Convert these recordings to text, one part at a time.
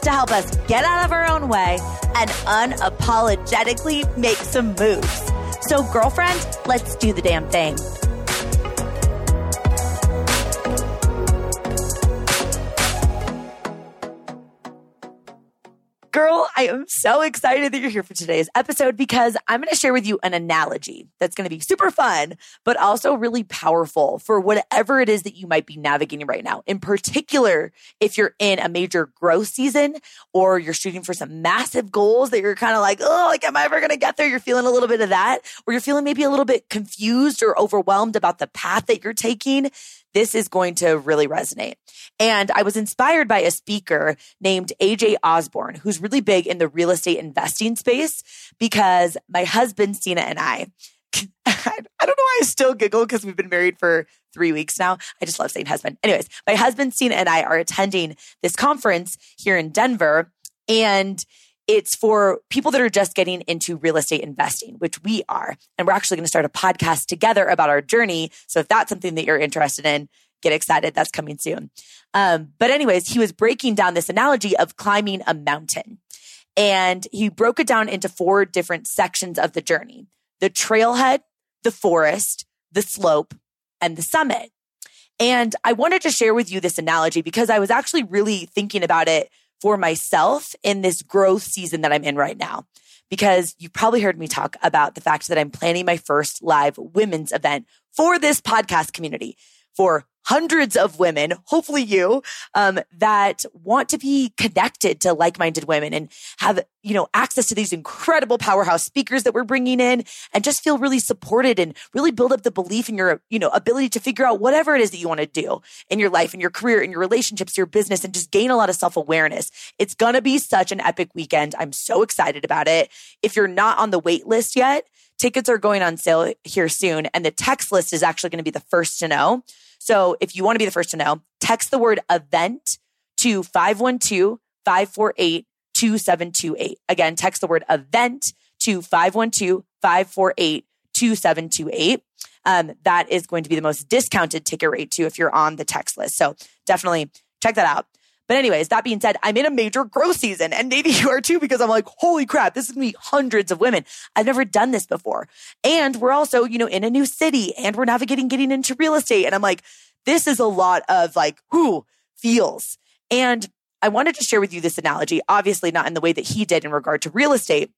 to help us get out of our own way and unapologetically make some moves. So girlfriend, let's do the damn thing. Girl, I am so excited that you're here for today's episode because I'm going to share with you an analogy that's going to be super fun, but also really powerful for whatever it is that you might be navigating right now. In particular, if you're in a major growth season or you're shooting for some massive goals that you're kind of like, oh, like, am I ever going to get there? You're feeling a little bit of that, or you're feeling maybe a little bit confused or overwhelmed about the path that you're taking. This is going to really resonate. And I was inspired by a speaker named AJ Osborne, who's really big in the real estate investing space, because my husband, Cena, and I don't know why I still giggle because we've been married for 3 weeks now. I just love saying husband. Anyways, my husband, Cena, and I are attending this conference here in Denver, and it's for people that are just getting into real estate investing, which we are. And we're actually going to start a podcast together about our journey. So if that's something that you're interested in, get excited. That's coming soon. But anyways, he was breaking down this analogy of climbing a mountain. And he broke it down into 4 different sections of the journey: the trailhead, the forest, the slope, and the summit. And I wanted to share with you this analogy because I was actually really thinking about it for myself in this growth season that I'm in right now, because you probably heard me talk about the fact that I'm planning my first live women's event for this podcast community, for hundreds of women, hopefully you, that want to be connected to like-minded women and have, you know, access to these incredible powerhouse speakers that we're bringing in and just feel really supported and really build up the belief in your, you know, ability to figure out whatever it is that you want to do in your life, in your career, in your relationships, your business, and just gain a lot of self-awareness. It's going to be such an epic weekend. I'm so excited about it. If you're not on the wait list yet, tickets are going on sale here soon, and the text list is actually going to be the first to know. So if you want to be the first to know, text the word event to 512-548-2728. Again, text the word event to 512-548-2728. That is going to be the most discounted ticket rate too if you're on the text list. So definitely check that out. But anyways, that being said, I'm in a major growth season, and maybe you are too, because I'm like, holy crap, this is going to be hundreds of women. I've never done this before. And we're also, you know, in a new city, and we're navigating getting into real estate. And I'm like, this is a lot of like, who feels. And I wanted to share with you this analogy, obviously not in the way that he did in regard to real estate,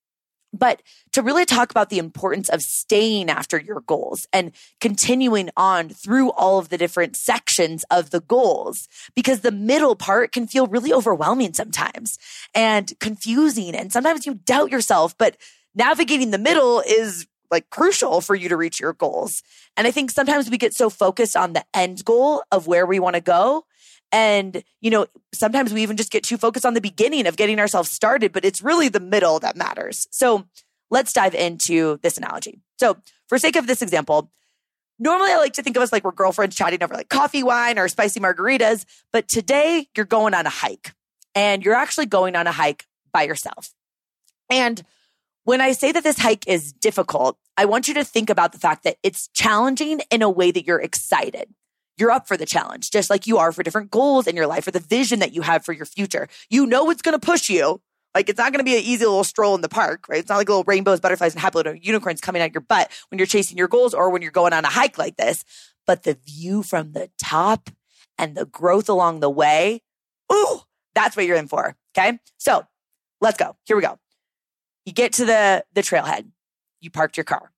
but to really talk about the importance of staying after your goals and continuing on through all of the different sections of the goals, because the middle part can feel really overwhelming sometimes and confusing. And sometimes you doubt yourself, but navigating the middle is like crucial for you to reach your goals. And I think sometimes we get so focused on the end goal of where we want to go. And, you know, sometimes we even just get too focused on the beginning of getting ourselves started, but it's really the middle that matters. So let's dive into this analogy. So for sake of this example, normally I like to think of us like we're girlfriends chatting over like coffee, wine, or spicy margaritas. But today you're going on a hike, and you're actually going on a hike by yourself. And when I say that this hike is difficult, I want you to think about the fact that it's challenging in a way that you're excited. You're up for the challenge, just like you are for different goals in your life or the vision that you have for your future. You know it's going to push you. Like, it's not going to be an easy little stroll in the park, right? It's not like little rainbows, butterflies, and happy little unicorns coming out your butt when you're chasing your goals or when you're going on a hike like this. But the view from the top and the growth along the way, ooh, that's what you're in for, okay? So let's go. Here we go. You get to the trailhead. You parked your car.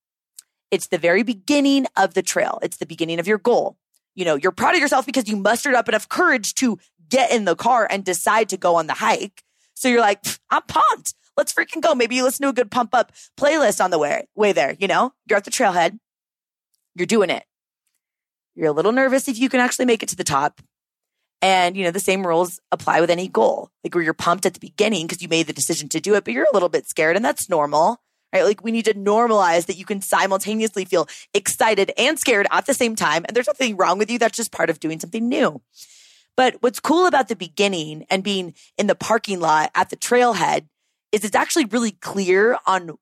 It's the very beginning of the trail. It's the beginning of your goal. You know, you're proud of yourself because you mustered up enough courage to get in the car and decide to go on the hike. So you're like, I'm pumped. Let's freaking go. Maybe you listen to a good pump up playlist on the way there. You know, you're at the trailhead. You're doing it. You're a little nervous if you can actually make it to the top. And, you know, the same rules apply with any goal, like where you're pumped at the beginning because you made the decision to do it, but you're a little bit scared, and that's normal, right? Like we need to normalize that you can simultaneously feel excited and scared at the same time. And there's nothing wrong with you. That's just part of doing something new. But what's cool about the beginning and being in the parking lot at the trailhead is it's actually really clear on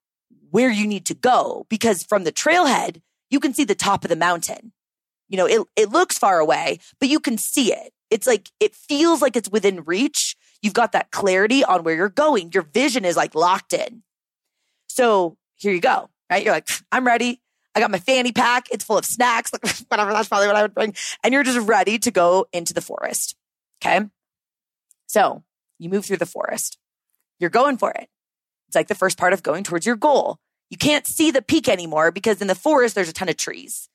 where you need to go, because from the trailhead, you can see the top of the mountain. You know, it looks far away, but you can see it. It's like, it feels like it's within reach. You've got that clarity on where you're going. Your vision is like locked in. So here you go, right? You're like, I'm ready. I got my fanny pack. It's full of snacks, like, whatever. That's probably what I would bring. And you're just ready to go into the forest. Okay. So you move through the forest. You're going for it. It's like the first part of going towards your goal. You can't see the peak anymore because in the forest, there's a ton of trees,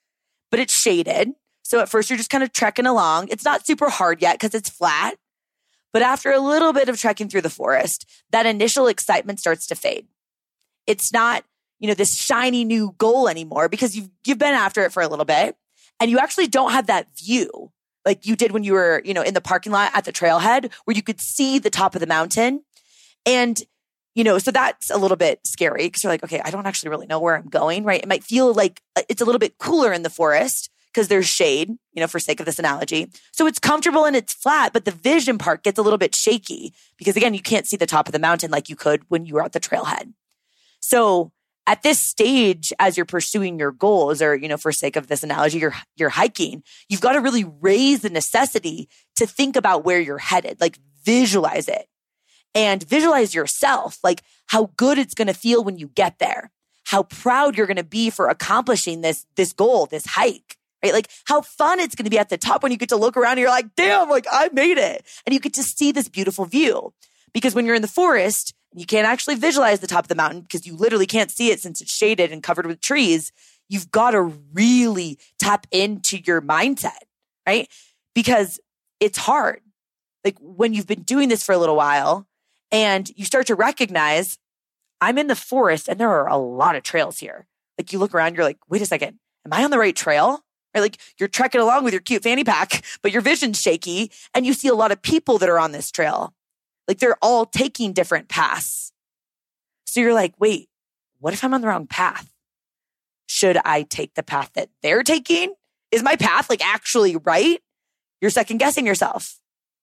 but it's shaded. So at first, you're just kind of trekking along. It's not super hard yet because it's flat. But after a little bit of trekking through the forest, that initial excitement starts to fade. It's not, you know, this shiny new goal anymore because you've been after it for a little bit and you actually don't have that view like you did when you were, you know, in the parking lot at the trailhead where you could see the top of the mountain. And, you know, so that's a little bit scary because you're like, okay, I don't actually really know where I'm going, right? It might feel like it's a little bit cooler in the forest because there's shade, you know, for sake of this analogy. So it's comfortable and it's flat, but the vision part gets a little bit shaky because again, you can't see the top of the mountain like you could when you were at the trailhead. So at this stage, as you're pursuing your goals or, you know, for sake of this analogy, you're hiking, you've got to really raise the necessity to think about where you're headed, like visualize it and visualize yourself, like how good it's going to feel when you get there, how proud you're going to be for accomplishing this goal, this hike. Right? Like how fun it's going to be at the top when you get to look around and you're like, damn, like I made it. And you get to see this beautiful view because when you're in the forest, you can't actually visualize the top of the mountain because you literally can't see it since it's shaded and covered with trees. You've got to really tap into your mindset, right? Because it's hard. Like when you've been doing this for a little while and you start to recognize, I'm in the forest and there are a lot of trails here. Like you look around, you're like, wait a second, am I on the right trail? Right? Like you're trekking along with your cute fanny pack, but your vision's shaky and you see a lot of people that are on this trail. Like they're all taking different paths. So you're like, wait, what if I'm on the wrong path? Should I take the path that they're taking? Is my path like actually right? You're second guessing yourself,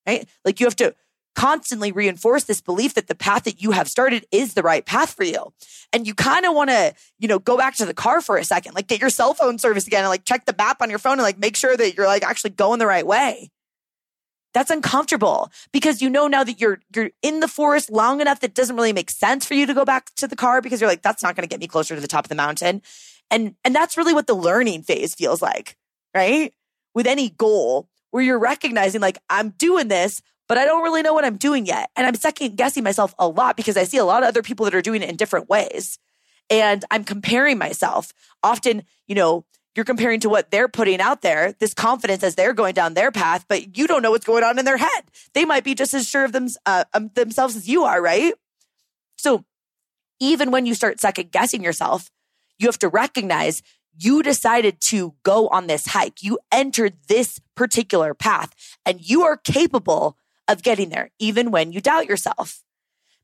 right? Like you have to constantly reinforce this belief that the path that you have started is the right path for you. And you kind of want to, you know, go back to the car for a second, like get your cell phone service again and like check the map on your phone and like make sure that you're like actually going the right way. That's uncomfortable because you know now that you're in the forest long enough that it doesn't really make sense for you to go back to the car because you're like, that's not going to get me closer to the top of the mountain. And that's really what the learning phase feels like, right? With any goal where you're recognizing like, I'm doing this, but I don't really know what I'm doing yet. And I'm second guessing myself a lot because I see a lot of other people that are doing it in different ways. And I'm comparing myself. Often, you know, you're comparing to what they're putting out there, this confidence as they're going down their path, but you don't know what's going on in their head. They might be just as sure of themselves as you are, right? So even when you start second guessing yourself, you have to recognize you decided to go on this hike. You entered this particular path and you are capable of getting there even when you doubt yourself.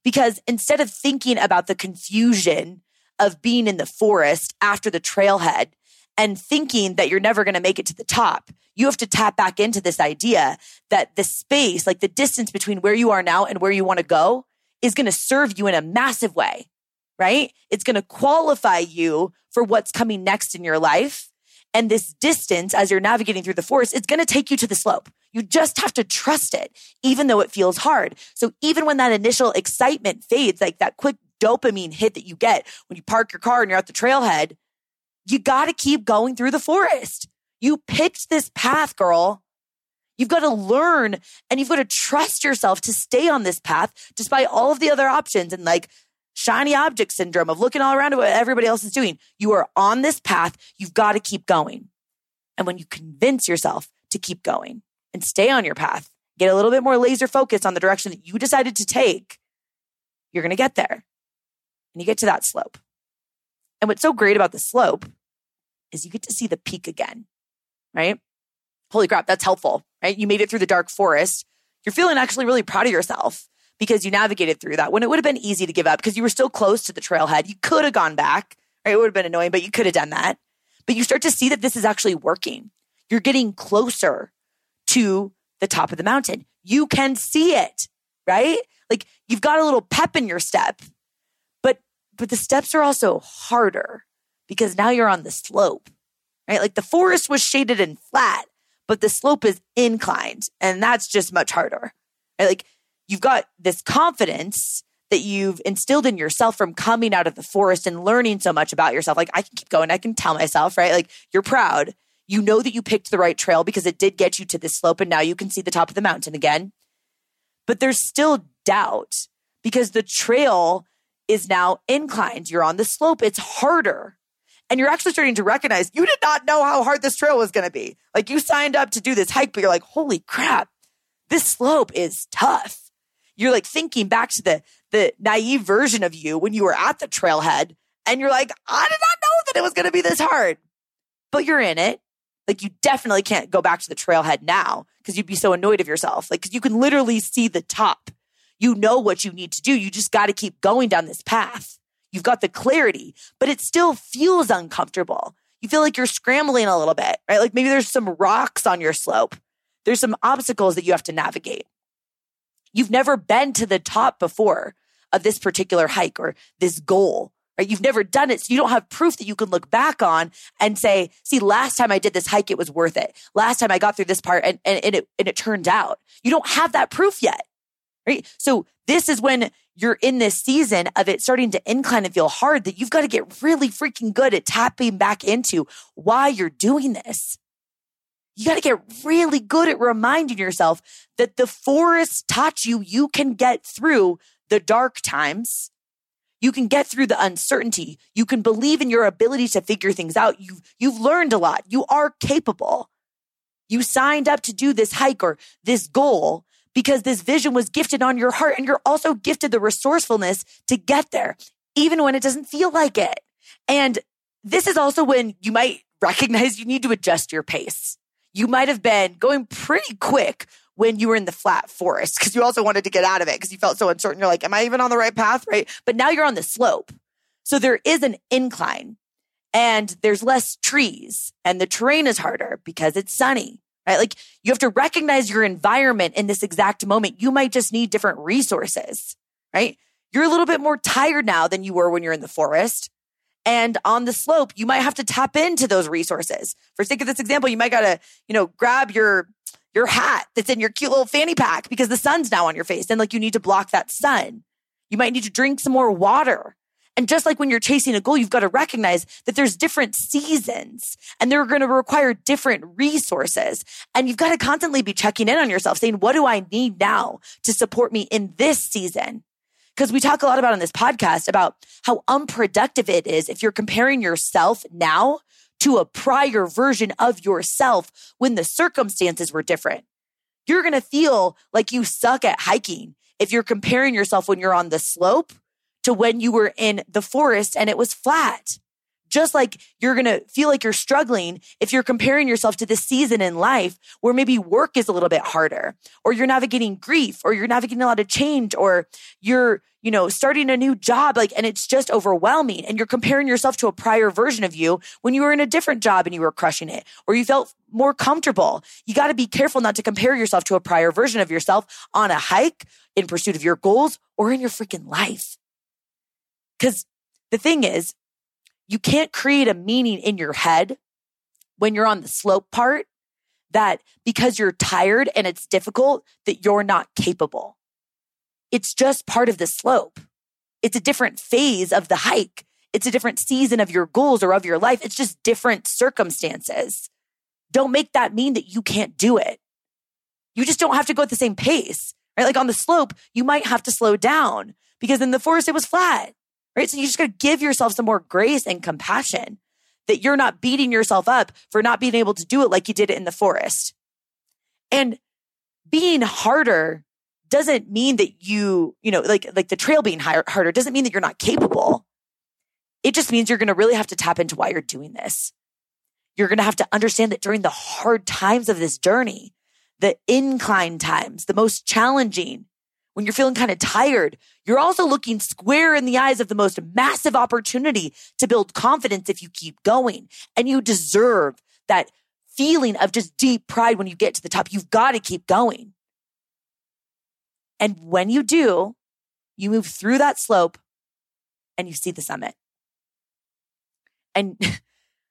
Because instead of thinking about the confusion of being in the forest after the trailhead, and thinking that you're never going to make it to the top, you have to tap back into this idea that the space, like the distance between where you are now and where you want to go, is going to serve you in a massive way, right? It's going to qualify you for what's coming next in your life. And this distance, as you're navigating through the forest, it's going to take you to the slope. You just have to trust it, even though it feels hard. So even when that initial excitement fades, like that quick dopamine hit that you get when you park your car and you're at the trailhead, you got to keep going through the forest. You picked this path, girl. You've got to learn and you've got to trust yourself to stay on this path despite all of the other options and like shiny object syndrome of looking all around at what everybody else is doing. You are on this path. You've got to keep going. And when you convince yourself to keep going and stay on your path, get a little bit more laser focused on the direction that you decided to take, you're going to get there. And you get to that slope. And what's so great about the slope is you get to see the peak again, right? holy crap, that's helpful, right? You made it through the dark forest. You're feeling actually really proud of yourself because you navigated through that when it would have been easy to give up because you were still close to the trailhead. You could have gone back, right? It would have been annoying, but you could have done that. But you start to see that this is actually working. You're getting closer to the top of the mountain. You can see it, right? Like you've got a little pep in your step, but the steps are also harder because now you're on the slope, right? Like the forest was shaded and flat, but the slope is inclined and that's just much harder. Right? Like you've got this confidence that you've instilled in yourself from coming out of the forest and learning so much about yourself. Like I can keep going. I can tell myself, right? Like you're proud. You know that you picked the right trail because it did get you to this slope and now you can see the top of the mountain again. But there's still doubt because the trail is now inclined. You're on the slope. It's harder. And you're actually starting to recognize you did not know how hard this trail was going to be. Like you signed up to do this hike, but you're like, holy crap, this slope is tough. You're like thinking back to the naive version of you when you were at the trailhead and you're like, I did not know that it was going to be this hard, but you're in it. Like you definitely can't go back to the trailhead now because you'd be so annoyed of yourself. Like, 'cause you can literally see the top. You know what you need to do. You just got to keep going down this path. You've got the clarity, but it still feels uncomfortable. You feel like you're scrambling a little bit, right? Like maybe there's some rocks on your slope. There's some obstacles that you have to navigate. You've never been to the top before of this particular hike or this goal, right? You've never done it. So you don't have proof that you can look back on and say, see, last time I did this hike, it was worth it. Last time I got through this part and it turned out. You don't have that proof yet, right? So this is when you're in this season of it starting to incline and feel hard that you've got to get really freaking good at tapping back into why you're doing this. You got to get really good at reminding yourself that the forest taught you, you can get through the dark times. You can get through the uncertainty. You can believe in your ability to figure things out. You've learned a lot. You are capable. You signed up to do this hike or this goal because this vision was gifted on your heart and you're also gifted the resourcefulness to get there, even when it doesn't feel like it. And this is also when you might recognize you need to adjust your pace. You might have been going pretty quick when you were in the flat forest because you also wanted to get out of it because you felt so uncertain. You're like, am I even on the right path? Right? But now you're on the slope. So there is an incline and there's less trees and the terrain is harder because it's sunny, right? Like you have to recognize your environment in this exact moment. You might just need different resources, right? You're a little bit more tired now than you were when you're in the forest. And on the slope, you might have to tap into those resources. For sake of this example, you might gotta, grab your hat that's in your cute little fanny pack because the sun's now on your face. And like you need to block that sun. You might need to drink some more water. And just like when you're chasing a goal, you've got to recognize that there's different seasons and they're going to require different resources. And you've got to constantly be checking in on yourself saying, what do I need now to support me in this season? Because we talk a lot about on this podcast about how unproductive it is if you're comparing yourself now to a prior version of yourself when the circumstances were different. You're going to feel like you suck at hiking if you're comparing yourself when you're on the slope to when you were in the forest and it was flat. Just like you're going to feel like you're struggling if you're comparing yourself to the season in life where maybe work is a little bit harder or you're navigating grief or you're navigating a lot of change or you're, starting a new job, and it's just overwhelming. And you're comparing yourself to a prior version of you when you were in a different job and you were crushing it or you felt more comfortable. You got to be careful not to compare yourself to a prior version of yourself on a hike, in pursuit of your goals, or in your freaking life. Because the thing is, you can't create a meaning in your head when you're on the slope part that because you're tired and it's difficult that you're not capable. It's just part of the slope. It's a different phase of the hike. It's a different season of your goals or of your life. It's just different circumstances. Don't make that mean that you can't do it. You just don't have to go at the same pace, right? Like on the slope, you might have to slow down because in the forest, it was flat. Right? So you just got to give yourself some more grace and compassion that you're not beating yourself up for not being able to do it like you did it in the forest. And being harder doesn't mean that you the trail being harder doesn't mean that you're not capable. It just means you're going to really have to tap into why you're doing this. You're going to have to understand that during the hard times of this journey, the incline times, the most challenging, when you're feeling kind of tired, you're also looking square in the eyes of the most massive opportunity to build confidence if you keep going. And you deserve that feeling of just deep pride when you get to the top. You've got to keep going. And when you do, you move through that slope and you see the summit. And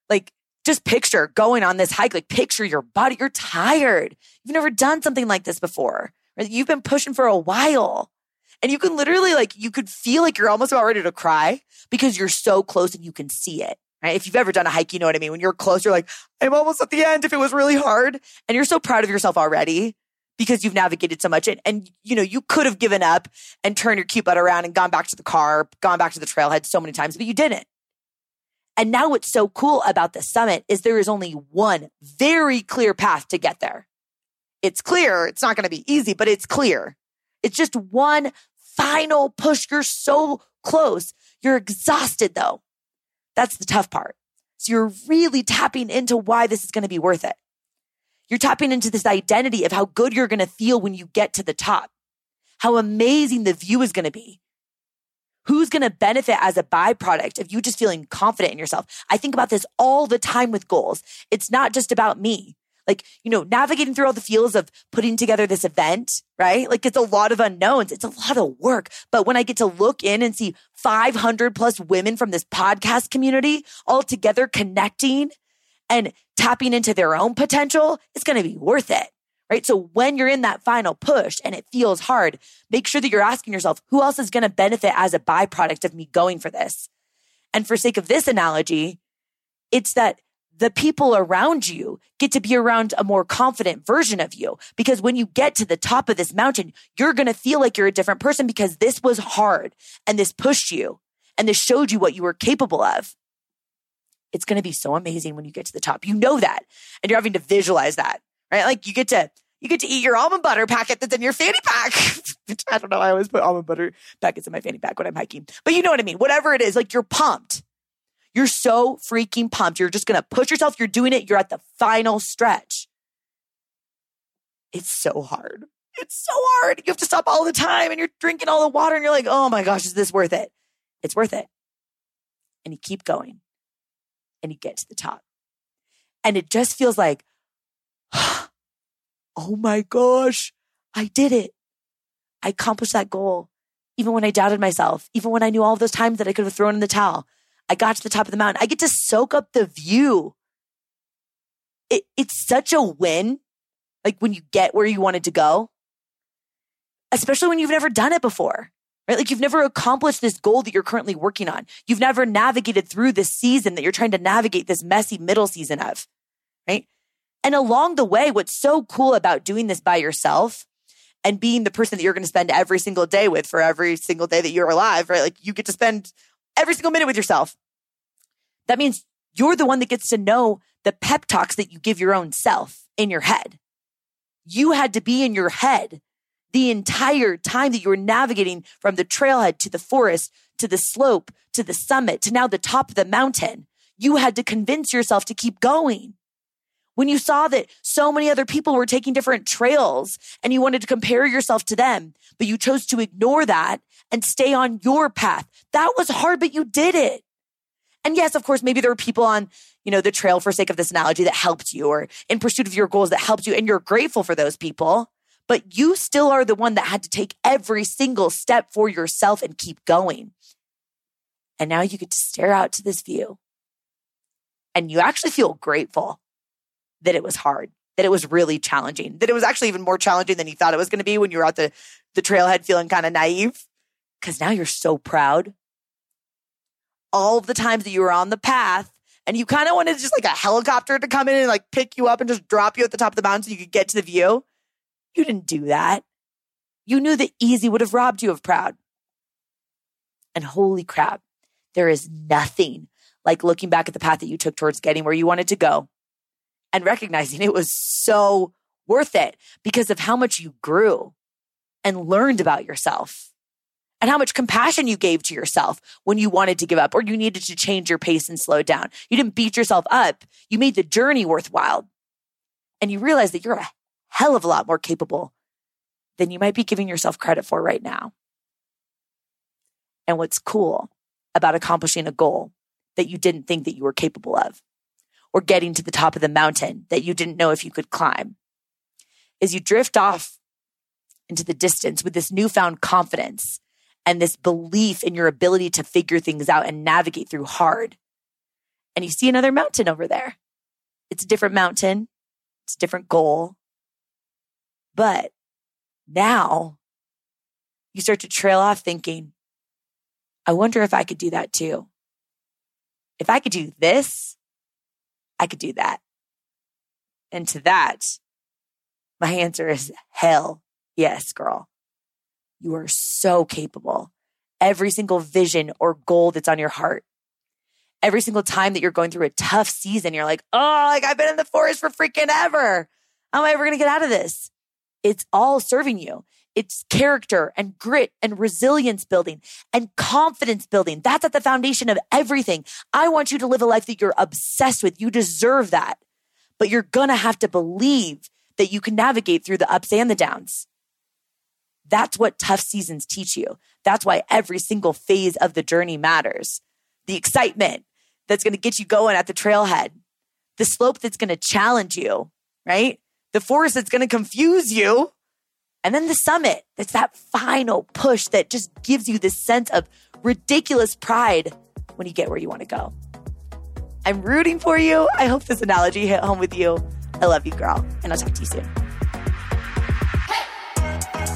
like, just picture going on this hike, like picture your body. You're tired. You've never done something like this before. You've been pushing for a while, and you can literally you could feel like you're almost about ready to cry because you're so close and you can see it, right? If you've ever done a hike, you know what I mean? When you're close, you're like, I'm almost at the end if it was really hard. And you're so proud of yourself already because you've navigated so much. And you know, you could have given up and turned your cute butt around and gone back to the car, gone back to the trailhead so many times, but you didn't. And now what's so cool about the summit is there is only one very clear path to get there. It's clear. It's not going to be easy, but it's clear. It's just one final push. You're so close. You're exhausted though. That's the tough part. So you're really tapping into why this is going to be worth it. You're tapping into this identity of how good you're going to feel when you get to the top, how amazing the view is going to be. Who's going to benefit as a byproduct of you just feeling confident in yourself? I think about this all the time with goals. It's not just about me. Navigating through all the feels of putting together this event, right? It's a lot of unknowns. It's a lot of work. But when I get to look in and see 500 plus women from this podcast community all together connecting and tapping into their own potential, it's going to be worth it, right? So when you're in that final push and it feels hard, make sure that you're asking yourself, who else is going to benefit as a byproduct of me going for this? And for sake of this analogy, it's that the people around you get to be around a more confident version of you. Because when you get to the top of this mountain, you're going to feel like you're a different person because this was hard and this pushed you and this showed you what you were capable of. It's going to be so amazing when you get to the top. You know that. And you're having to visualize that, right? You get to eat your almond butter packet that's in your fanny pack. I don't know. I always put almond butter packets in my fanny pack when I'm hiking. But you know what I mean? Whatever it is, you're pumped. You're so freaking pumped. You're just going to push yourself. You're doing it. You're at the final stretch. It's so hard. It's so hard. You have to stop all the time and you're drinking all the water and you're like, oh my gosh, is this worth it? It's worth it. And you keep going and you get to the top. And it just feels like, oh my gosh, I did it. I accomplished that goal. Even when I doubted myself, even when I knew all those times that I could have thrown in the towel, I got to the top of the mountain. I get to soak up the view. It's such a win, when you get where you wanted to go, especially when you've never done it before, right? You've never accomplished this goal that you're currently working on. You've never navigated through this season that you're trying to navigate this messy middle season of, right? And along the way, what's so cool about doing this by yourself and being the person that you're going to spend every single day with for every single day that you're alive, right? You get to spend every single minute with yourself. That means you're the one that gets to know the pep talks that you give your own self in your head. You had to be in your head the entire time that you were navigating from the trailhead to the forest, to the slope, to the summit, to now the top of the mountain. You had to convince yourself to keep going. When you saw that so many other people were taking different trails and you wanted to compare yourself to them, but you chose to ignore that and stay on your path. That was hard, but you did it. And yes, of course, maybe there were people on, the trail for sake of this analogy that helped you or in pursuit of your goals that helped you. And you're grateful for those people, but you still are the one that had to take every single step for yourself and keep going. And now you get to stare out to this view and you actually feel grateful that it was hard, that it was really challenging, that it was actually even more challenging than you thought it was going to be when you were at the trailhead feeling kind of naive. Because now you're so proud. All of the times that you were on the path and you kind of wanted just a helicopter to come in and pick you up and just drop you at the top of the mountain so you could get to the view. You didn't do that. You knew that easy would have robbed you of proud. And holy crap, there is nothing like looking back at the path that you took towards getting where you wanted to go and recognizing it was so worth it because of how much you grew and learned about yourself and how much compassion you gave to yourself when you wanted to give up or you needed to change your pace and slow down. You didn't beat yourself up. You made the journey worthwhile. And you realize that you're a hell of a lot more capable than you might be giving yourself credit for right now. And what's cool about accomplishing a goal that you didn't think that you were capable of, or getting to the top of the mountain that you didn't know if you could climb, is you drift off into the distance with this newfound confidence and this belief in your ability to figure things out and navigate through hard. And you see another mountain over there. It's a different mountain. It's a different goal. But now you start to trail off thinking, I wonder if I could do that too. If I could do this, I could do that. And to that, my answer is hell yes, girl. You are so capable. Every single vision or goal that's on your heart, every single time that you're going through a tough season, you're like, oh, like I've been in the forest for freaking ever. How am I ever going to get out of this? It's all serving you. It's character and grit and resilience building and confidence building. That's at the foundation of everything. I want you to live a life that you're obsessed with. You deserve that. But you're going to have to believe that you can navigate through the ups and the downs. That's what tough seasons teach you. That's why every single phase of the journey matters. The excitement that's going to get you going at the trailhead. The slope that's going to challenge you, right? The forest that's going to confuse you. And then the summit, that's that final push that just gives you this sense of ridiculous pride when you get where you want to go. I'm rooting for you. I hope this analogy hit home with you. I love you, girl. And I'll talk to you soon.